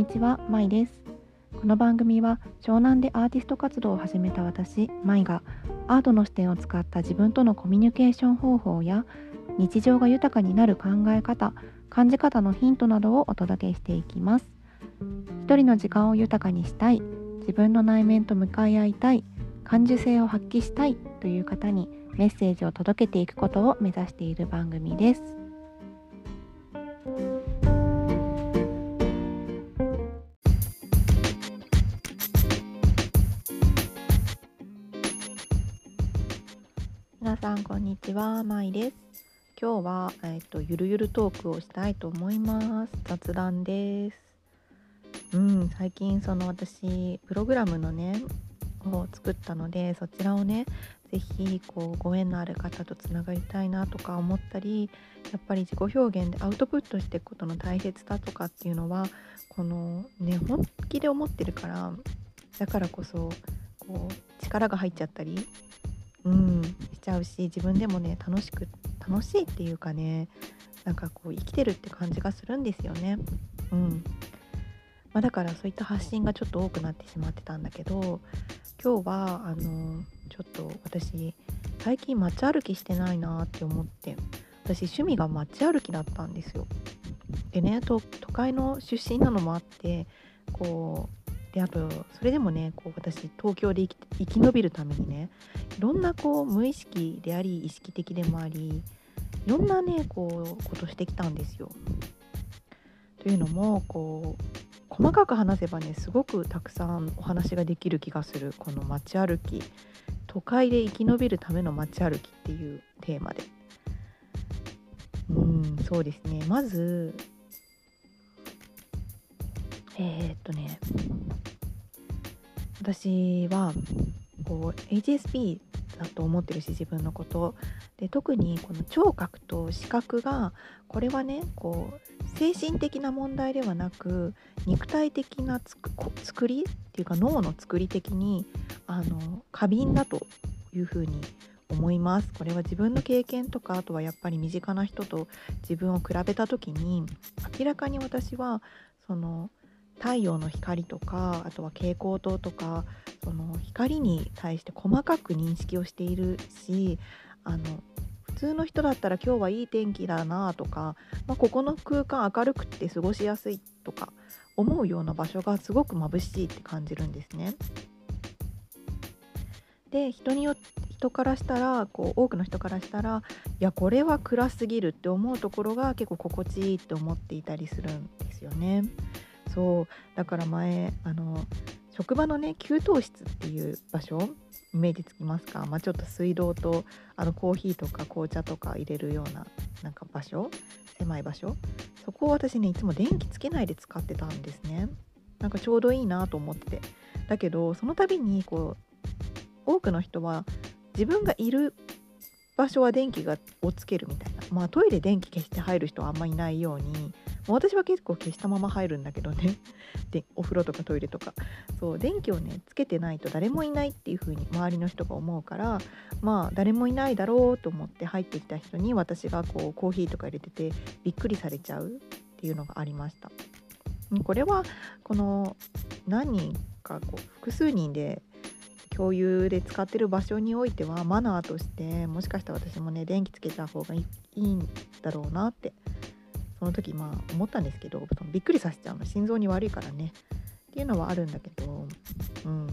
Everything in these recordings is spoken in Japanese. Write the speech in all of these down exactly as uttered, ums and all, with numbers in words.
にちは、まいです。この番組は湘南でアーティスト活動を始めた私、まいがアートの視点を使った自分とのコミュニケーション方法や日常が豊かになる考え方、感じ方のヒントなどをお届けしていきます。一人の時間を豊かにしたい、自分の内面と向かい合いたい、感受性を発揮したいという方にメッセージを届けていくことを目指している番組です。皆さんこんにちは、まいです。今日は、えー、とゆるゆるトークをしたいと思います。雑談です。うん、最近その私プログラムのねを作ったので、そちらをねぜひこうご縁のある方とつながりたいなとか思ったり、やっぱり自己表現でアウトプットしていくことの大切だとかっていうのはこのね本気で思ってるから、だからこそこう力が入っちゃったりうんしちゃうし、自分でもね楽しく楽しいっていうかね、なんかこう生きてるって感じがするんですよね。うん、まあ、だからそういった発信がちょっと多くなってしまってたんだけど、今日はあのちょっと私最近街歩きしてないなって思って、私趣味が街歩きだったんですよ。でね、都会の出身なのもあってこうで、あとそれでもねこう私東京で生き、生き延びるためにねいろんなこう無意識であり意識的でもあり、いろんなねこうことしてきたんですよ。というのもこう細かく話せばねすごくたくさんお話ができる気がする、この街歩き、都会で生き延びるための街歩きっていうテーマで、うんそうですね、まずえー、っとね私はこう エイチエスピー だと思ってるし、自分のことで特にこの聴覚と視覚が、これはねこう精神的な問題ではなく肉体的なつくこ作りっていうか脳の作り的にあの過敏だというふうに思います。これは自分の経験とか、あとはやっぱり身近な人と自分を比べた時に明らかに私はその太陽の光とか、あとは蛍光灯とか、その光に対して細かく認識をしているし、あの普通の人だったら今日はいい天気だなとか、まあ、ここの空間明るくて過ごしやすいとか思うような場所がすごく眩しいって感じるんですね。で、人によって人からしたらこう多くの人からしたら、いやこれは暗すぎるって思うところが結構心地いいって思っていたりするんですよね。そうだから前あの職場のね給湯室っていう場所イメージつきますか、まあ、ちょっと水道とあのコーヒーとか紅茶とか入れるようななんか場所、狭い場所、そこを私ねいつも電気つけないで使ってたんですね。なんかちょうどいいなと思ってて、だけどその度にこう多くの人は自分がいる場所は電気をつけるみたいな、まあトイレ電気消して入る人はあんまりいないように、私は結構消したまま入るんだけどねでお風呂とかトイレとか、そう電気をねつけてないと誰もいないっていう風に周りの人が思うから、まあ誰もいないだろうと思って入ってきた人に私がこうコーヒーとか入れててびっくりされちゃうっていうのがありました。これはこの何人かこう複数人で共有で使ってる場所においてはマナーとして、もしかしたら私もね電気つけた方がいいんだろうなってその時まあ思ったんですけど、びっくりさせちゃうの心臓に悪いからねっていうのはあるんだけど、うん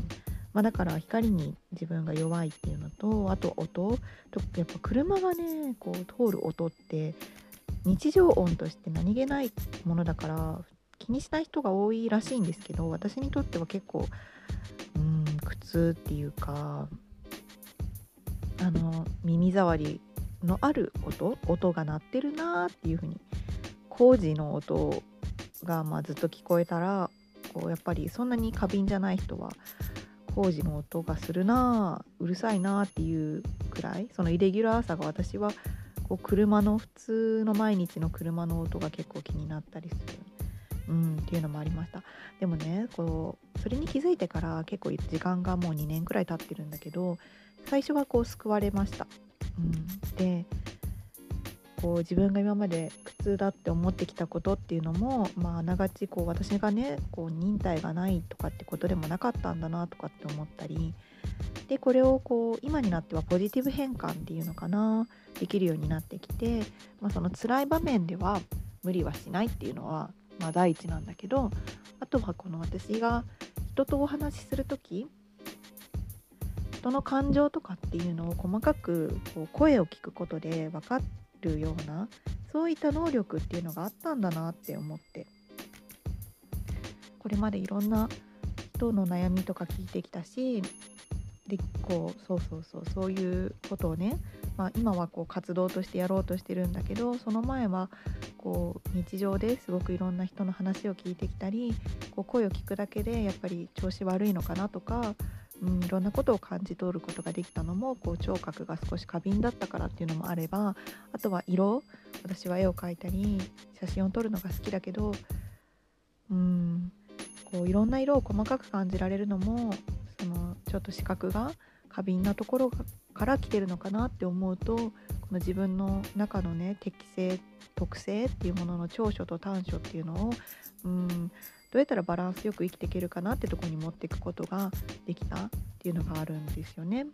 まあ、だから光に自分が弱いっていうのと、あと音と、やっぱ車がねこう通る音って日常音として何気ないものだから気にしない人が多いらしいんですけど、私にとっては結構うん苦痛っていうか、あの耳障りのある音音が鳴ってるなっていう風に工事の音がまあずっと聞こえたら、こうやっぱりそんなに過敏じゃない人は工事の音がするな、うるさいなっていうくらい、そのイレギュラーさが私はこう車の普通の毎日の車の音が結構気になったりする、うん、っていうのもありました。でもねこうそれに気づいてから結構時間がもうにねんくらい経ってるんだけど、最初はこう救われました。うん、でこう自分が今まで苦痛だって思ってきたことっていうのも、まあ、あながちこう私がねこう忍耐がないとかってことでもなかったんだなとかって思ったりで、これをこう今になってはポジティブ変換っていうのかなできるようになってきて、まあ、その辛い場面では無理はしないっていうのは、まあ、第一なんだけど、あとはこの私が人とお話しするとき人の感情とかっていうのを細かくこう声を聞くことで分かるようなそういった能力っていうのがあったんだなって思って、これまでいろんな人の悩みとか聞いてきたしでこうそうそうそうそういうことをね、まあ、今はこう活動としてやろうとしてるんだけど、その前はこう日常ですごくいろんな人の話を聞いてきたりこう声を聞くだけでやっぱり調子悪いのかなとか、うん、いろんなことを感じ取ることができたのもこう聴覚が少し過敏だったからっていうのもあれば、あとは色、私は絵を描いたり写真を撮るのが好きだけど、うん、こういろんな色を細かく感じられるのもそのちょっと視覚が過敏なところから来てるのかなって思うと、この自分の中のね適性特性っていうものの長所と短所っていうのを、うん、どうやったらバランスよく生きていけるかなってとこに持っていくことができたっていうのがあるんですよね。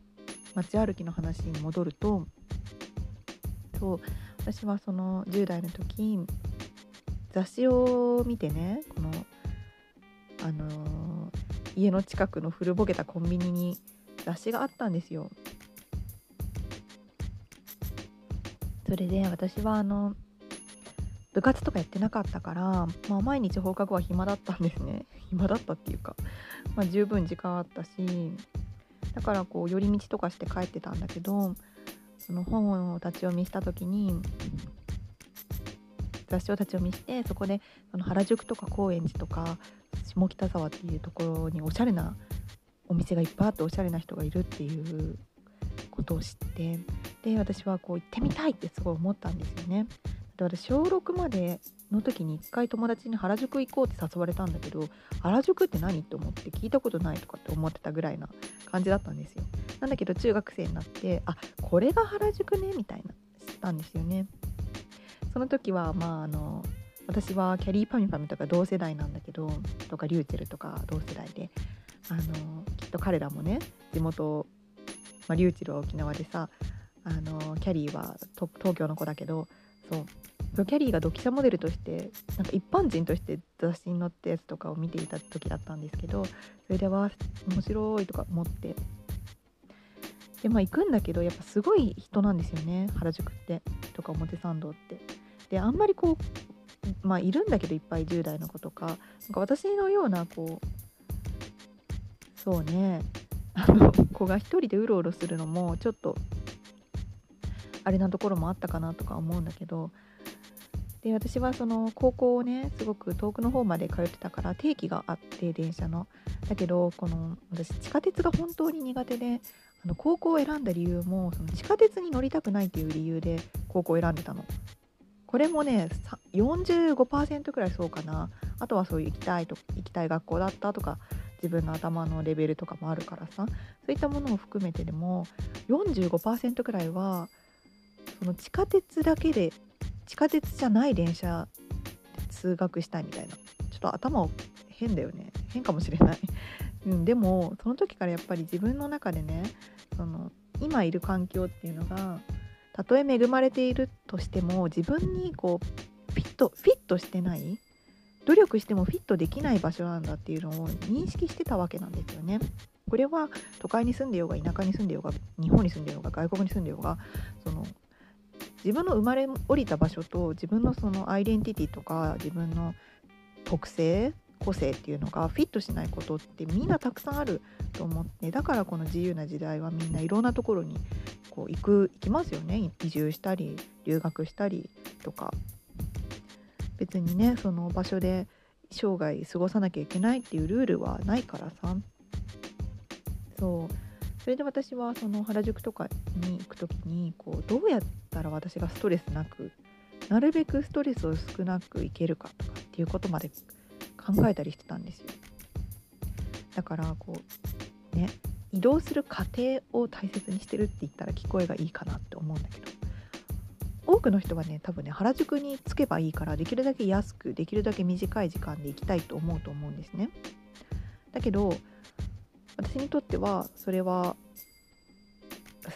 街歩きの話に戻ると、そう私はそのじゅう代の時雑誌を見てね、このあのー、家の近くの古ぼけたコンビニに雑誌があったんですよ。それで私はあの部活とかやってなかったから、まあ、毎日放課後は暇だったんですね。暇だったっていうか、まあ、十分時間あったし、だからこう寄り道とかして帰ってたんだけど、その本を立ち読みした時に雑誌を立ち読みして、そこでその原宿とか高円寺とか下北沢っていうところにおしゃれなお店がいっぱいあって、おしゃれな人がいるっていうことを知って、で私はこう行ってみたいってすごい思ったんですよね。だから小ろくまでの時に一回友達に原宿行こうって誘われたんだけど、原宿って何って思って聞いたことないとかって思ってたぐらいな感じだったんですよ。なんだけど中学生になって、あ、これが原宿ねみたいな知ったんですよね。その時はまああの私はキャリーパミパミとか同世代なんだけどとかリューチェルとか同世代で、あのきっと彼らもね地元、まあ、リューチェルは沖縄でさ、あのキャリーはと東京の子だけど、そうキャリーが読者モデルとしてなんか一般人として雑誌に載ったやつとかを見ていた時だったんですけど、それでは面白いとか思って、でまあ行くんだけどやっぱすごい人なんですよね、原宿ってとか表参道って。であんまりこうまあいるんだけどいっぱいじゅう代の子とか、なんか私のようなこうそうねあの子が一人でうろうろするのもちょっとあれなところもあったかなとか思うんだけど、で私はその高校をねすごく遠くの方まで通ってたから定期があって、電車のだけどこの私地下鉄が本当に苦手で、あの高校を選んだ理由もその地下鉄に乗りたくないっていう理由で高校を選んでたの。これもね よんじゅうごパーセント くらいそうかな。あとはそういう行きたいと行きたい学校だったとか自分の頭のレベルとかもあるからさ、そういったものを含めてでも よんじゅうごパーセント くらいはその地下鉄だけで地下鉄じゃない電車で通学したいみたいな、ちょっと頭変だよね、変かもしれない、うん、でもその時からやっぱり自分の中でねその今いる環境っていうのがたとえ恵まれているとしても自分にこうフィットフィットしてない、努力してもフィットできない場所なんだっていうのを認識してたわけなんですよね。これは都会に住んでようが田舎に住んでようが日本に住んでようが外国に住んでようが、その自分の生まれ降りた場所と自分のそのアイデンティティとか自分の特性個性っていうのがフィットしないことってみんなたくさんあると思って、だからこの自由な時代はみんないろんなところにこう 行く行きますよね。移住したり留学したりとか、別にねその場所で生涯過ごさなきゃいけないっていうルールはないからさ。そうそれで私はその原宿とかに行くときにこうどうやったら私がストレスなくなるべくストレスを少なくいけるかとかっていうことまで考えたりしてたんですよ。だからこうね移動する過程を大切にしてるって言ったら聞こえがいいかなって思うんだけど、多くの人はね多分ね原宿に着けばいいから、できるだけ安くできるだけ短い時間で行きたいと思うと思うんですね。だけど私にとってはそれは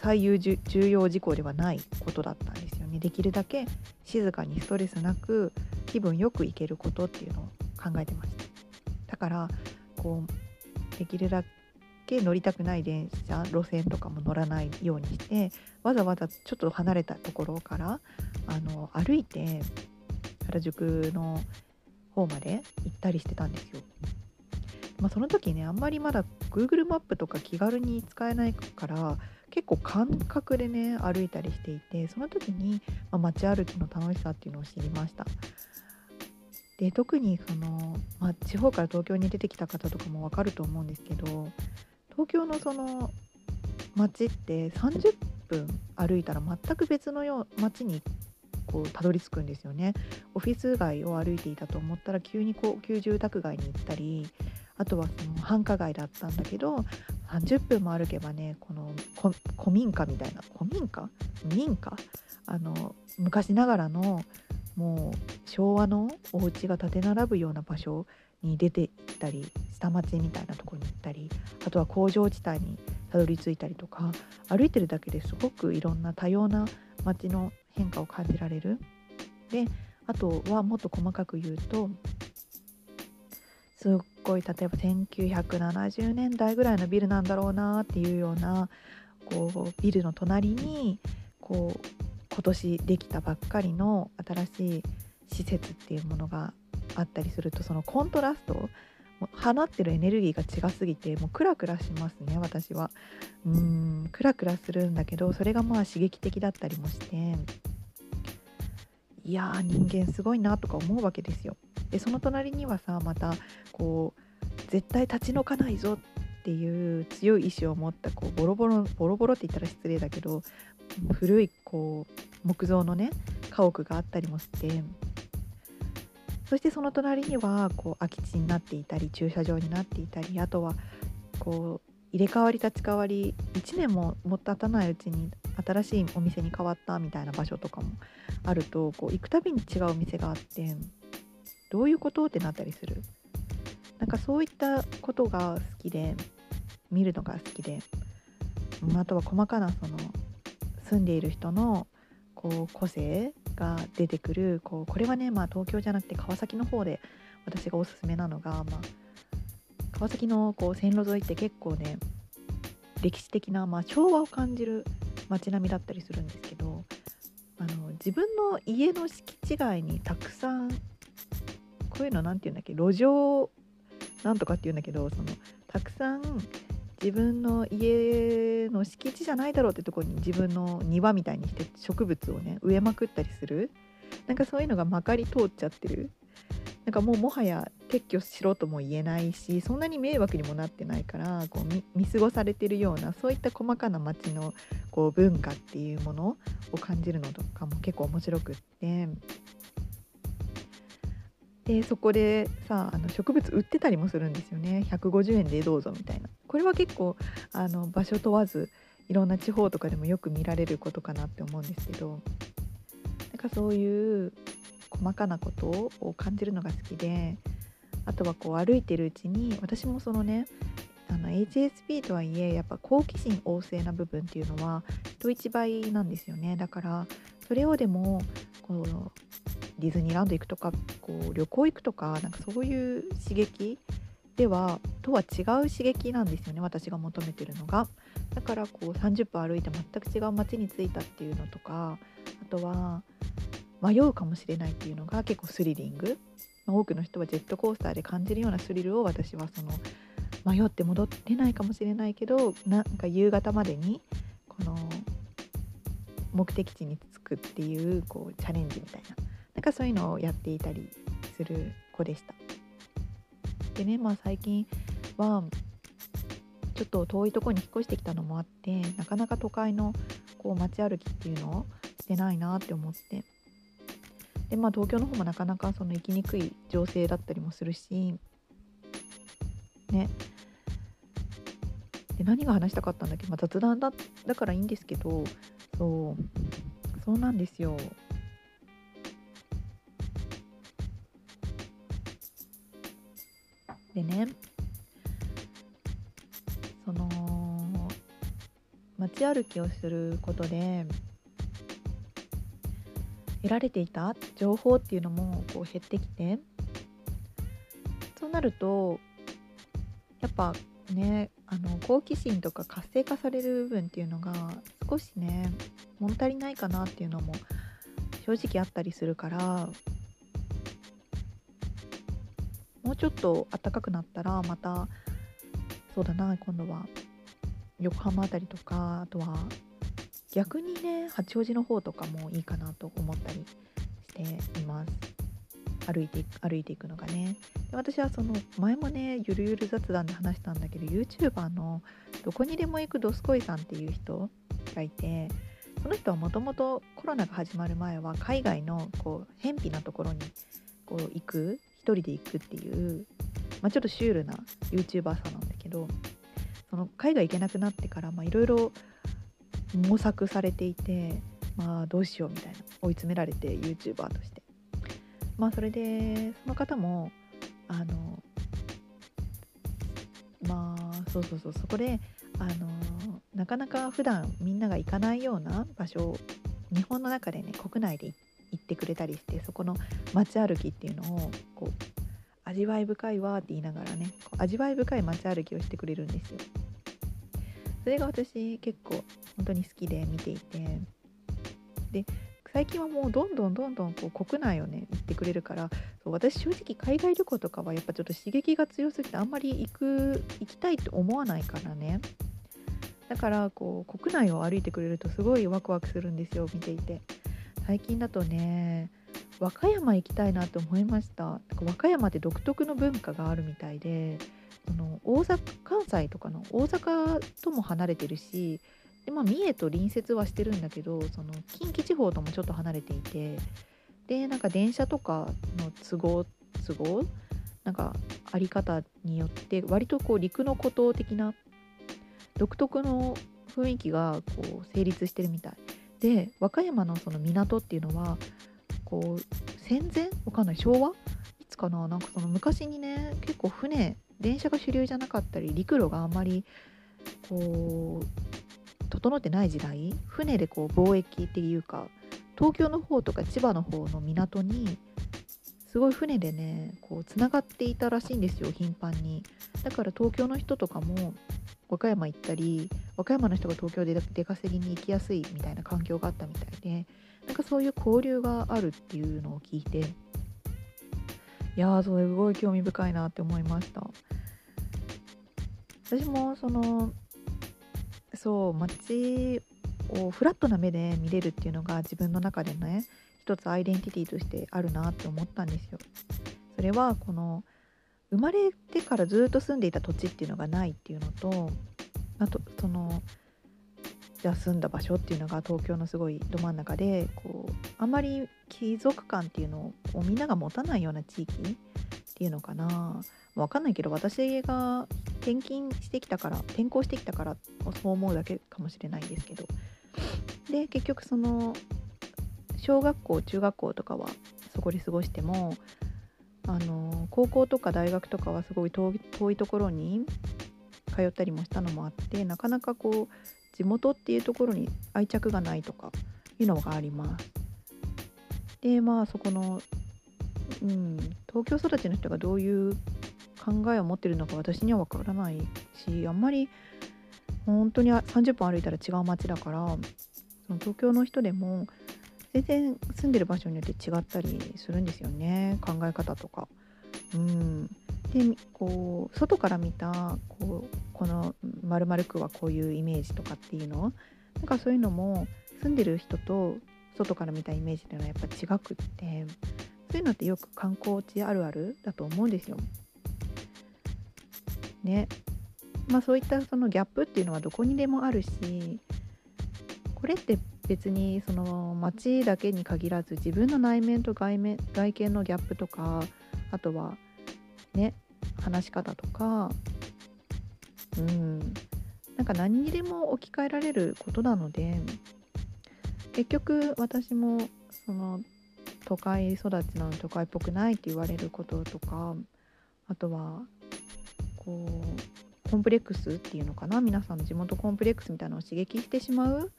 最優重要事項ではないことだったんですよね。できるだけ静かにストレスなく気分よく行けることっていうのを考えてました。だからこうできるだけ乗りたくない電車路線とかも乗らないようにして、わざわざちょっと離れたところからあの歩いて原宿の方まで行ったりしてたんですよ。まあ、その時ねあんまりまだ Google マップとか気軽に使えないから結構感覚でね歩いたりしていて、その時に、まあ、街歩きの楽しさっていうのを知りました。で特にその、まあ、地方から東京に出てきた方とかも分かると思うんですけど、東京のその街ってさんじゅっぷん歩いたら全く別のよう街にこうたどり着くんですよね。オフィス街を歩いていたと思ったら急に高級住宅街に行ったり、あとはその繁華街だったんだけどさんじゅっぷんも歩けばね、このこ古民家みたいな古民家民家あの昔ながらのもう昭和のお家が建て並ぶような場所に出て行ったり、下町みたいなところに行ったり、あとは工場地帯にたどり着いたりとか、歩いてるだけですごくいろんな多様な街の変化を感じられる。であとはもっと細かく言うと、すっごい例えばせんきゅうひゃくななじゅうねんだいぐらいのビルなんだろうなっていうようなこうビルの隣にこう今年できたばっかりの新しい施設っていうものがあったりすると、そのコントラスト放ってるエネルギーが違すぎてもうクラクラしますね。私はうーんクラクラするんだけど、それがまあ刺激的だったりもして、いやー人間すごいなとか思うわけですよ。でその隣にはさまたこう絶対立ち退かないぞっていう強い意志を持ったこうボロボロボロボロって言ったら失礼だけど古いこう木造のね家屋があったりもして、そしてその隣にはこう空き地になっていたり駐車場になっていたり、あとはこう入れ替わり立ち替わりいちねんももっと経たないうちに新しいお店に変わったみたいな場所とかもあると、こう行くたびに違うお店があって、どういうことってなったりする。なんかそういったことが好きで見るのが好きで、あとは細かなその住んでいる人のこう個性が出てくる こうこれはね、まあ、東京じゃなくて川崎の方で私がおすすめなのが、まあ、川崎のこう線路沿いって結構ね歴史的な、まあ、昭和を感じる街並みだったりするんですけど、あの自分の家の敷地外にたくさんこういうのなんていうんだっけ路上なんとかって言うんだけど、そのたくさん自分の家の敷地じゃないだろうってところに自分の庭みたいにして植物をね植えまくったりする、なんかそういうのがまかり通っちゃってる。なんかもうもはや撤去しろとも言えないし、そんなに迷惑にもなってないからこう 見, 見過ごされてるような、そういった細かな街のこう文化っていうものを感じるのとかも結構面白くって、でそこでさあの植物売ってたりもするんですよね。ひゃくごじゅうえんでどうぞみたいな。これは結構あの場所問わずいろんな地方とかでもよく見られることかなって思うんですけど、なんかそういう細かなことを感じるのが好きで、あとはこう歩いてるうちに私もそのねあの エイチエスピー とはいえやっぱ好奇心旺盛な部分っていうのは人一倍なんですよね。だからそれをでもこうディズニーランド行くとかこう旅行行くとかなんかそういう刺激ではとは違う刺激なんですよね、私が求めてるのが。だからこうさんじゅっぷん歩いて全く違う街に着いたっていうのとか、あとは迷うかもしれないっていうのが結構スリリング、多くの人はジェットコースターで感じるようなスリルを、私はその迷って戻ってないかもしれないけどなんか夕方までにこの目的地に着くっていうこうチャレンジみたいな、なんかそういうのをやっていたりする子でした。でね、まあ、最近はちょっと遠いところに引っ越してきたのもあって、なかなか都会のこう街歩きっていうのをしてないなって思って、で、まあ、東京の方もなかなかその行きにくい情勢だったりもするし、ね、で何が話したかったんだっけ、まあ、雑談 だ, だからいいんですけど、そうそうなんですよ。でね、その街歩きをすることで得られていた情報っていうのもこう減ってきて、そうなるとやっぱね、あの好奇心とか活性化される部分っていうのが少しね物足りないかなっていうのも正直あったりするから、もうちょっと暖かくなったらまたそうだな、今度は横浜あたりとか、あとは逆にね八王子の方とかもいいかなと思ったりしています。歩いて歩いていくのがね。で、私はその前もねゆるゆる雑談で話したんだけど、 YouTuber のどこにでも行くどすこいさんっていう人がいて、その人はもともとコロナが始まる前は海外のこう偏僻なところにこう行く、一人で行くっていう、まあ、ちょっとシュールな YouTuber さんなんだけど、その海外行けなくなってからいろいろ模索されていて、まあどうしようみたいな、追い詰められて YouTuber として、まあそれでその方もあのまあそうそうそうそこであのなかなか普段みんなが行かないような場所を日本の中でね国内で行ってくれたりして、そこの街歩きっていうのをこう味わい深いわって言いながらね、味わい深い街歩きをしてくれるんですよ。それが私結構本当に好きで見ていて、で最近はもうどんどんどんどんこう国内をね行ってくれるから、そう私正直海外旅行とかはやっぱちょっと刺激が強すぎてあんまり行く行きたいと思わないからね、だからこう国内を歩いてくれるとすごいワクワクするんですよ、見ていて。最近だとね和歌山行きたいなと思いました。和歌山って独特の文化があるみたいで、その大阪、関西とかの大阪とも離れてるし、で、まあ、三重と隣接はしてるんだけど、その近畿地方ともちょっと離れていて、でなんか電車とかの都合都合なんかあり方によって割とこう陸の孤島的な独特の雰囲気がこう成立してるみたいで、和歌山のその港っていうのはこう戦前わかんない昭和いつかな、なんかその昔にね結構船電車が主流じゃなかったり、陸路があんまりこう整ってない時代、船でこう貿易っていうか東京の方とか千葉の方の港にすごい船でねこうつながっていたらしいんですよ、頻繁に。だから東京の人とかも和歌山行ったり、和歌山の人が東京で出稼ぎに行きやすいみたいな環境があったみたいで、なんかそういう交流があるっていうのを聞いて、いやーすごい興味深いなって思いました。私もそのそう街をフラットな目で見れるっていうのが自分の中でね一つアイデンティティとしてあるなって思ったんですよ。それはこの生まれてからずっと住んでいた土地っていうのがないっていうのと、あとそのじゃあ住んだ場所っていうのが東京のすごいど真ん中で、こうあんまり貴族感っていうのをみんなが持たないような地域っていうのかな、分かんないけど、私が転勤してきたから転校してきたからそう思うだけかもしれないんですけど、で結局その小学校中学校とかはそこで過ごしても、あの高校とか大学とかはすごい遠い、遠いところに通ったりもしたのもあって、なかなかこう地元っていうところに愛着がないとかいうのがあります。でまあそこの、うん、東京育ちの人がどういう考えを持ってるのか私には分からないし、あんまり本当にさんじゅっぷん歩いたら違う街だから、その東京の人でも全然住んでる場所によって違ったりするんですよね、考え方とか。うんでこう外から見たこうこの〇〇区はこういうイメージとかっていうの、なんかそういうのも住んでる人と外から見たイメージっていうのはやっぱ違くって、そういうのってよく観光地あるあるだと思うんですよね。まあそういったそのギャップっていうのはどこにでもあるし、これって別にその街だけに限らず自分の内面と外面、外見のギャップとか、あとはね話し方とか、うんなんか何にでも置き換えられることなので、結局私もその都会育ちなのに都会っぽくないって言われることとか、あとはこうコンプレックスっていうのかな、皆さんの地元コンプレックスみたいなのを刺激してしまう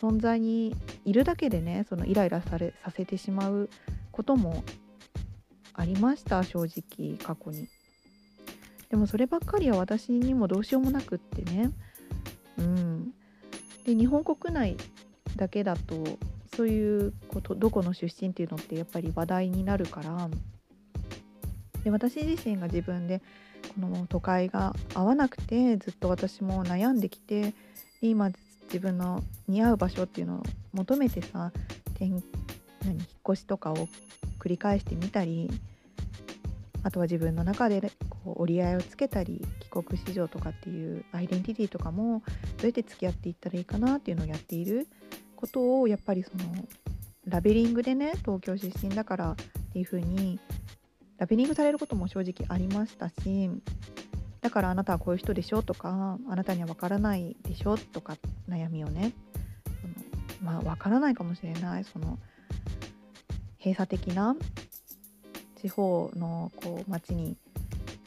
存在にいるだけでね、そのイライラされさせてしまうこともありました、正直過去に。でもそればっかりは私にもどうしようもなくってね、うん、で日本国内だけだとそういうことどこの出身っていうのってやっぱり話題になるから、で私自身が自分でこの都会が合わなくてずっと私も悩んできて、で今自分の似合う場所っていうのを求めてさ、転何引っ越しとかを繰り返してみたり、あとは自分の中でこう折り合いをつけたり、帰国子女とかっていうアイデンティティとかもどうやって付き合っていったらいいかなっていうのをやっていることを、やっぱりそのラベリングでね、東京出身だからっていう風にラベリングされることも正直ありましたし、だからあなたはこういう人でしょとか、あなたには分からないでしょとか、悩みをね、そのまあ分からないかもしれない、その閉鎖的な地方のこう町に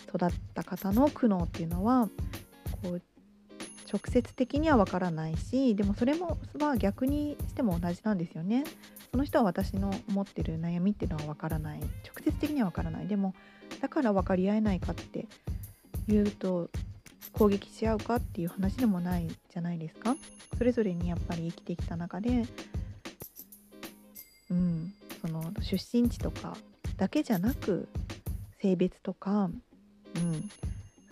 育った方の苦悩っていうのはこう直接的にはわからないし、でもそれもは逆にしても同じなんですよね。その人は私の持ってる悩みっていうのはわからない、直接的にはわからない、でもだから分かり合えないかって言うと攻撃し合うかっていう話でもないじゃないですか。それぞれにやっぱり生きてきた中で、うん、その出身地とかだけじゃなく性別とか、うん、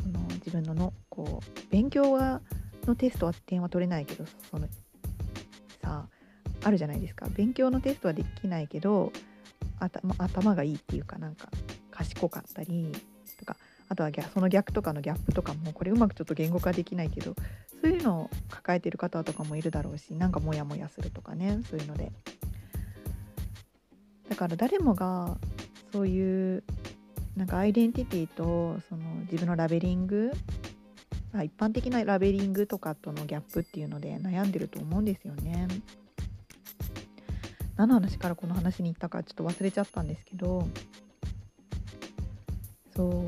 その自分 の, のこう勉強はのテストは点は取れないけど、そのさあるじゃないですか、勉強のテストはできないけど 頭, 頭がいいっていうか、なんか賢かったりとか、あとはその逆とかのギャップとかも、これうまくちょっと言語化できないけど、そういうのを抱えてる方とかもいるだろうし、なんかモヤモヤするとかね、そういうので、だから誰もがそういうなんかアイデンティティとその自分のラベリング、一般的なラベリングとかとのギャップっていうので悩んでると思うんですよね。何の話からこの話に行ったかちょっと忘れちゃったんですけど、そう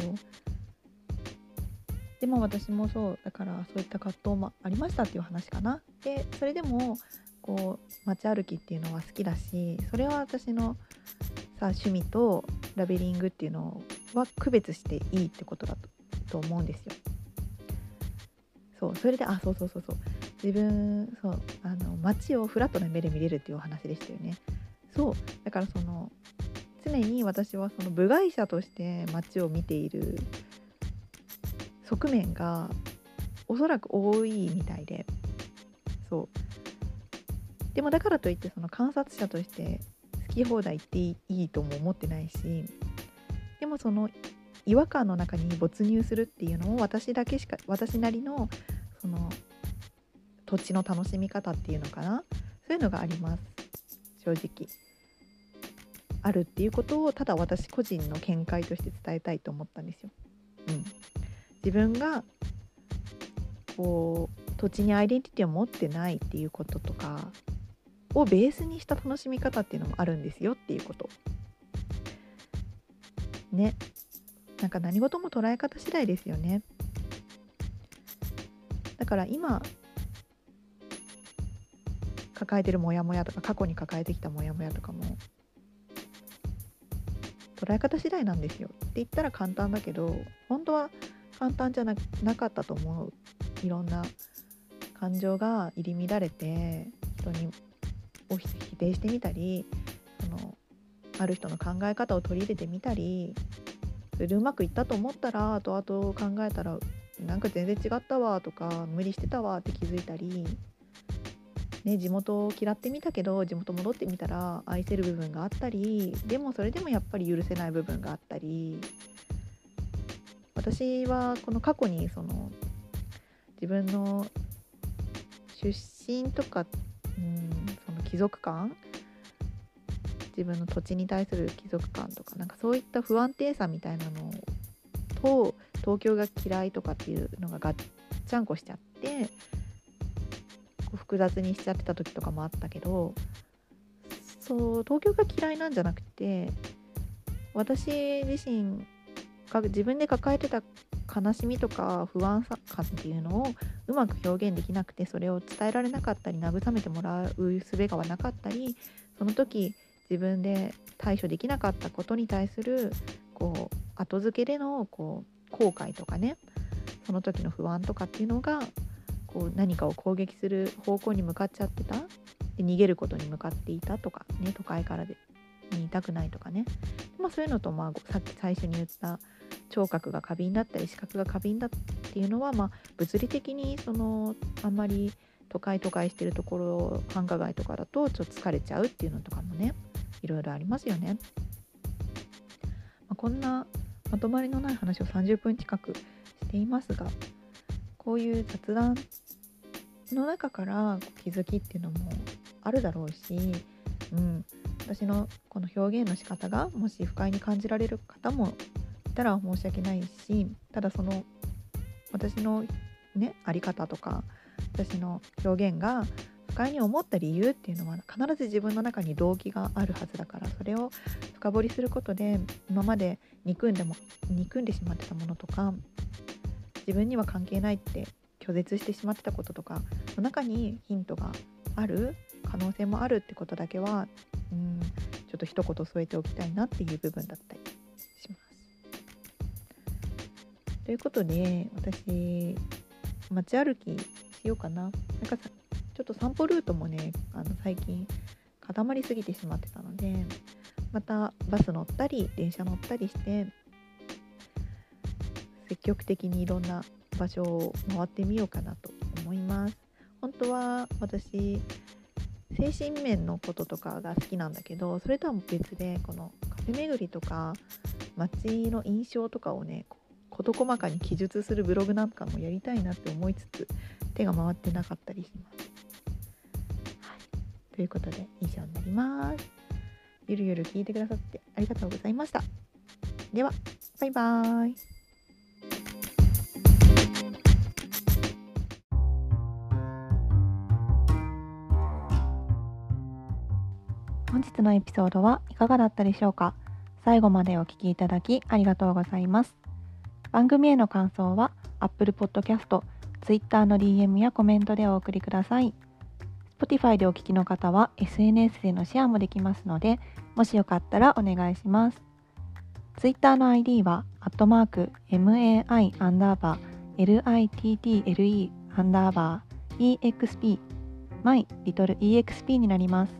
でも私もそうだから、そういった葛藤もありましたっていう話かな。でそれでもこう街歩きっていうのは好きだし、それは私のさ趣味とラベリングっていうのは区別していいってことだ と, と思うんですよ。そう、それであそうそうそうそう自分そうあの街をフラットな目で見れるっていうお話でしたよね。そうだからその常に私はその部外者として街を見ている側面がおそらく多いみたいで、そうでもだからといってその観察者として好き放題言っていいとも思ってないし、でもその違和感の中に没入するっていうのを私だけしか私なりのその土地の楽しみ方っていうのかな、そういうのがあります、正直あるっていうことをただ私個人の見解として伝えたいと思ったんですよ、うん、自分がこう土地にアイデンティティを持ってないっていうこととかをベースにした楽しみ方っていうのもあるんですよっていうことね。なんか何事も捉え方次第ですよね。だから今抱えてるモヤモヤとか過去に抱えてきたモヤモヤとかも捉え方次第なんですよって言ったら簡単だけど、本当は簡単じゃ な, なかったと思う。いろんな感情が入り乱れて人にを否定してみたり、そのある人の考え方を取り入れてみたり、それでうまくいったと思ったら後々考えたらなんか全然違ったわとか無理してたわって気づいたり、ね、地元を嫌ってみたけど地元戻ってみたら愛せる部分があったり、でもそれでもやっぱり許せない部分があったり、私はこの過去にその自分の出身とか、うん、その貴族感、自分の土地に対する貴族感とか、なんかそういった不安定さみたいなのと東京が嫌いとかっていうのがガッチャンコしちゃって、複雑にしちゃってた時とかもあったけど、そう東京が嫌いなんじゃなくて、私自身が自分で抱えてた悲しみとか不安さ感っていうのをうまく表現できなくて、それを伝えられなかったり慰めてもらう術がなかったり、その時自分で対処できなかったことに対するこう後付けでのこう後悔とかね、その時の不安とかっていうのがこう何かを攻撃する方向に向かっちゃってた、で逃げることに向かっていたとかね、都会からでにいたくないとかね、まあ、そういうのと、まあ、さっき最初に言った聴覚が過敏だったり視覚が過敏だっていうのは、まあ、物理的にそのあんまり都会都会してるところ、繁華街とかだとちょっと疲れちゃうっていうのとかもね、いろいろありますよね。まあ、こんなまとまりのない話をさんじゅっぷん近くしていますが、こういう雑談の中から気づきっていうのもあるだろうし、うん、私のこの表現の仕方がもし不快に感じられる方もいたら申し訳ないし、ただその私のね、あり方とか私の表現が不快に思った理由っていうのは必ず自分の中に動機があるはずだから、それを深掘りすることで今まで憎んでも憎んでしまってたものとか、自分には関係ないって拒絶してしまってたこととかの中にヒントがある可能性もあるってことだけは、うん、ちょっと一言添えておきたいなっていう部分だったりします。ということで、私街歩きしようかな。なんかさ、ちょっと散歩ルートもね、あの最近固まりすぎてしまってたので、またバス乗ったり電車乗ったりして積極的にいろんな場所を回ってみようかなと思います。本当は私精神面のこととかが好きなんだけど、それとは別でこのカフェ巡りとか街の印象とかをね、事細かに記述するブログなんかもやりたいなって思いつつ手が回ってなかったりします、はい、ということで以上になります。ゆるゆる聞いてくださってありがとうございました。ではバイバーイ。本日のエピソードはいかがだったでしょうか。最後までお聞きいただきありがとうございます。番組への感想は Apple Podcast、Twitter の ディーエム やコメントでお送りください。Spotify でお聞きの方は エスエヌエス でのシェアもできますので、もしよかったらお願いします。Twitter の アイディー は アットマーク エムエーアイ アンダーバー エルアイティーティーエルイー アンダーバー イーエックスピー マイリトルイーエックスピー になります。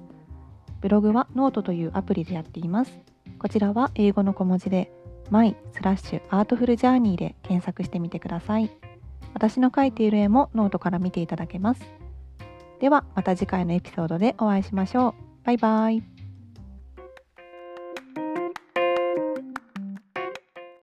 ブログはノートというアプリでやっています。こちらは英語の小文字で my スラッシュアートフルジャーニーで検索してみてください。私の描いている絵もノートから見ていただけます。ではまた次回のエピソードでお会いしましょう。バイバイ。